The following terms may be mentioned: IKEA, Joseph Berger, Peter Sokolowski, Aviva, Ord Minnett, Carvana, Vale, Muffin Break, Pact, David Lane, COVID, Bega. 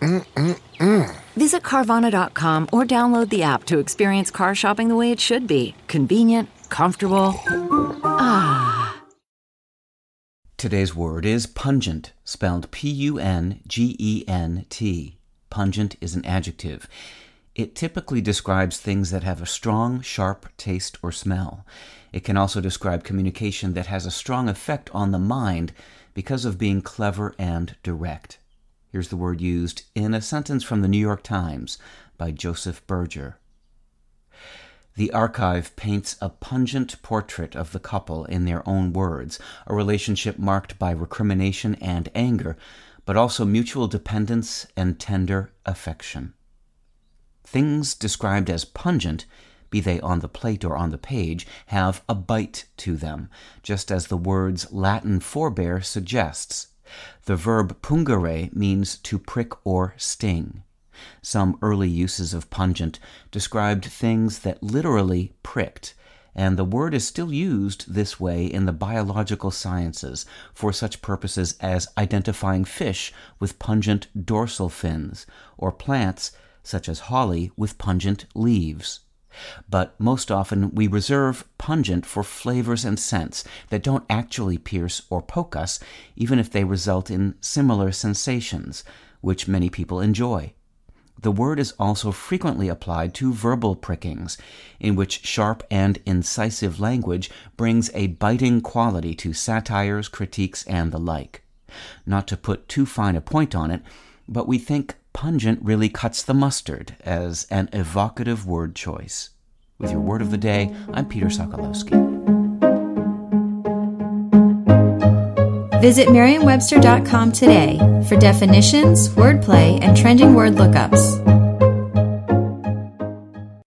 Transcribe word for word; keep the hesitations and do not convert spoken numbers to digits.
Mm-mm-mm. Visit Carvana dot com or download the app to experience car shopping the way it should be. Convenient, comfortable. Ah. Today's word is pungent, spelled P U N G E N T. Pungent is an adjective. It typically describes things that have a strong, sharp taste or smell. It can also describe communication that has a strong effect on the mind because of being clever and direct. Here's the word used in a sentence from the New York Times by Joseph Berger. The archive paints a pungent portrait of the couple in their own words, a relationship marked by recrimination and anger, but also mutual dependence and tender affection. Things described as pungent, be they on the plate or on the page, have a bite to them, just as the word's Latin forebear suggests. The verb pungere means to prick or sting. Some early uses of pungent described things that literally pricked, and the word is still used this way in the biological sciences for such purposes as identifying fish with pungent dorsal fins, or plants such as holly with pungent leaves. But most often we reserve pungent for flavors and scents that don't actually pierce or poke us, even if they result in similar sensations, which many people enjoy. The word is also frequently applied to verbal prickings, in which sharp and incisive language brings a biting quality to satires, critiques, and the like. Not to put too fine a point on it, but we think pungent really cuts the mustard as an evocative word choice. With your word of the day, I'm Peter Sokolowski. Visit Merriam Webster dot com today for definitions, wordplay, and trending word lookups.